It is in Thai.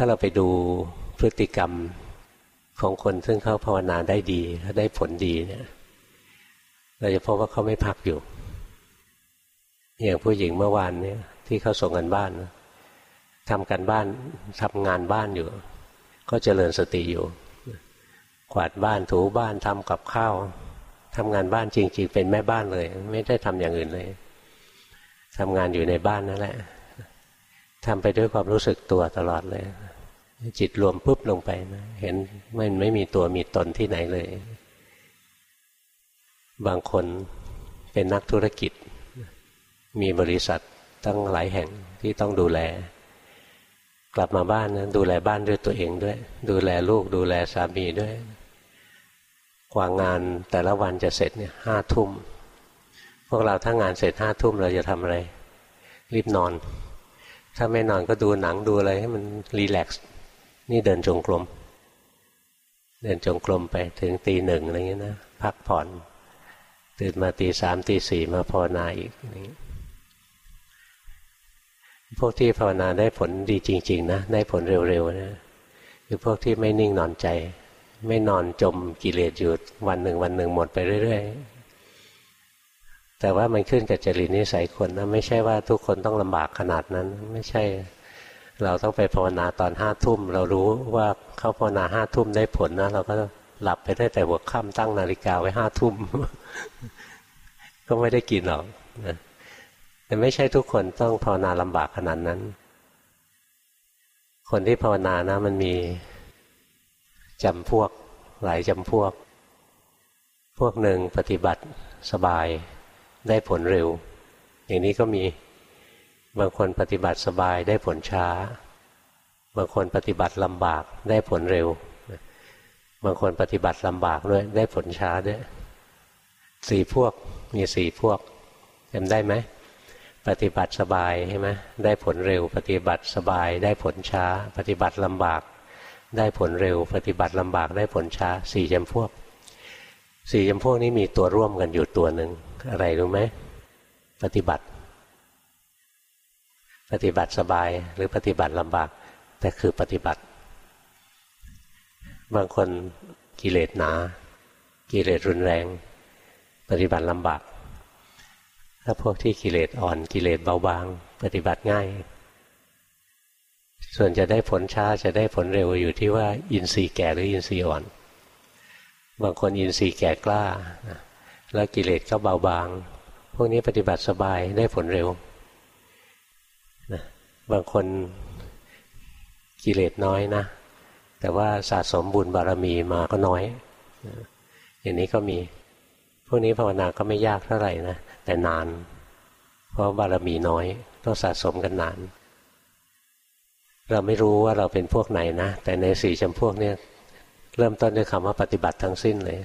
ถ้าเราไปดูพฤติกรรมของคนซึ่งเขาภาวนาได้ดีและได้ผลดีเนี่ยเราจะพบว่าเขาไม่พักอยู่อย่างผู้หญิงเมื่อวานเนี่ยที่เขาส่งกันบ้านทำกันบ้านทำงานบ้านอยู่ก็เจริญสติอยู่กวาดบ้านถูบ้านทำกับข้าวทำงานบ้านจริงๆเป็นแม่บ้านเลยไม่ได้ทำอย่างอื่นเลยทำงานอยู่ในบ้านนั่นแหละทำไปด้วยความรู้สึกตัวตลอดเลยจิตรวมปุ๊บลงไปนะเห็นมันไม่มีตัวมีตนที่ไหนเลยบางคนเป็นนักธุรกิจมีบริษัทตั้งหลายแห่งที่ต้องดูแลกลับมาบ้านนะดูแลบ้านด้วยตัวเองด้วยดูแลลูกดูแลสามีด้วยกว่างานแต่ละวันจะเสร็จเนี่ยห้าทุ่มพวกเราถ้างานเสร็จห้าทุ่มเราจะทำอะไรรีบนอนถ้าไม่นอนก็ดูหนังดูอะไรให้มันรีแลกซ์นี่เดินจงกรมเดินจงกรมไปถึงตีหนึ่งอะไรเงี้ยนะพักผ่อนตื่นมาตีสามตีสี่มาภาวนาอีกอะไรเงี้ยพวกที่ภาวนาได้ผลดีจริงๆนะได้ผลเร็วๆนะคือพวกที่ไม่นิ่งนอนใจไม่นอนจมกิเลสอยู่วันหนึ่งวันหนึ่งหมดไปเรื่อยๆแต่ว่ามันขึ้นกับจริตนิสัยคนนะไม่ใช่ว่าทุกคนต้องลำบากขนาดนั้นไม่ใช่เราต้องไปภาวนาตอนห้าทุ่มเรารู้ว่าเขาภาวนาห้าทุ่มได้ผลนะเราก็หลับไปได้แต่หัวค่ำตั้งนาฬิกาไว้ห้าทุ่ม ก็ไม่ได้กินหรอกนะแต่ไม่ใช่ทุกคนต้องภาวนาลำบากขนาดนั้นคนที่ภาวนานะมันมีจำพวกหลายจำพวกหนึ่งปฏิบัติสบายได้ผลเร็วอย่างนี้ก็มีบางคนปฏิบัติสบายได้ผลช้าบางคนปฏิบัติลำบากได้ผลเร็วบางคนปฏิบัติลำบากด้วยได้ผลช้าด้วยสี่พวกมีสี่พวกจำได้ไหมปฏิบัติสบายใช่ไหมได้ผลเร็วปฏิบัติสบายได้ผลช้าปฏิบัติลำบากได้ผลเร็วปฏิบัติลำบากได้ผลช้าสี่จำพวกนี้มีตัวร่วมกันอยู่ตัวหนึ่งอะไรรู้ไหมปฏิบัติสบายหรือปฏิบัติลำบากแต่คือปฏิบัติบางคนกิเลสหนากิเลสรุนแรงปฏิบัติลำบากถ้าพวกที่กิเลสอ่อนกิเลสเบาบางปฏิบัติง่ายส่วนจะได้ผลช้าจะได้ผลเร็วอยู่ที่ว่าอินทรีย์แก่หรืออินทรีย์อ่อนบางคนอินทรีย์แก่กล้าแล้วกิเลสก็เบาบางพวกนี้ปฏิบัติสบายได้ผลเร็วนะบางคนกิเลสน้อยนะแต่ว่าสะสมบุญบารมีมาก็น้อยอย่างนี้ก็มีพวกนี้ภาวนาก็ไม่ยากเท่าไหร่นะแต่นานเพราะบารมีน้อยต้องสะสมกันนานเราไม่รู้ว่าเราเป็นพวกไหนนะแต่ในสี่จำพวกเนี่ยเริ่มต้นด้วยคำว่าปฏิบัติทั้งสิ้นเลย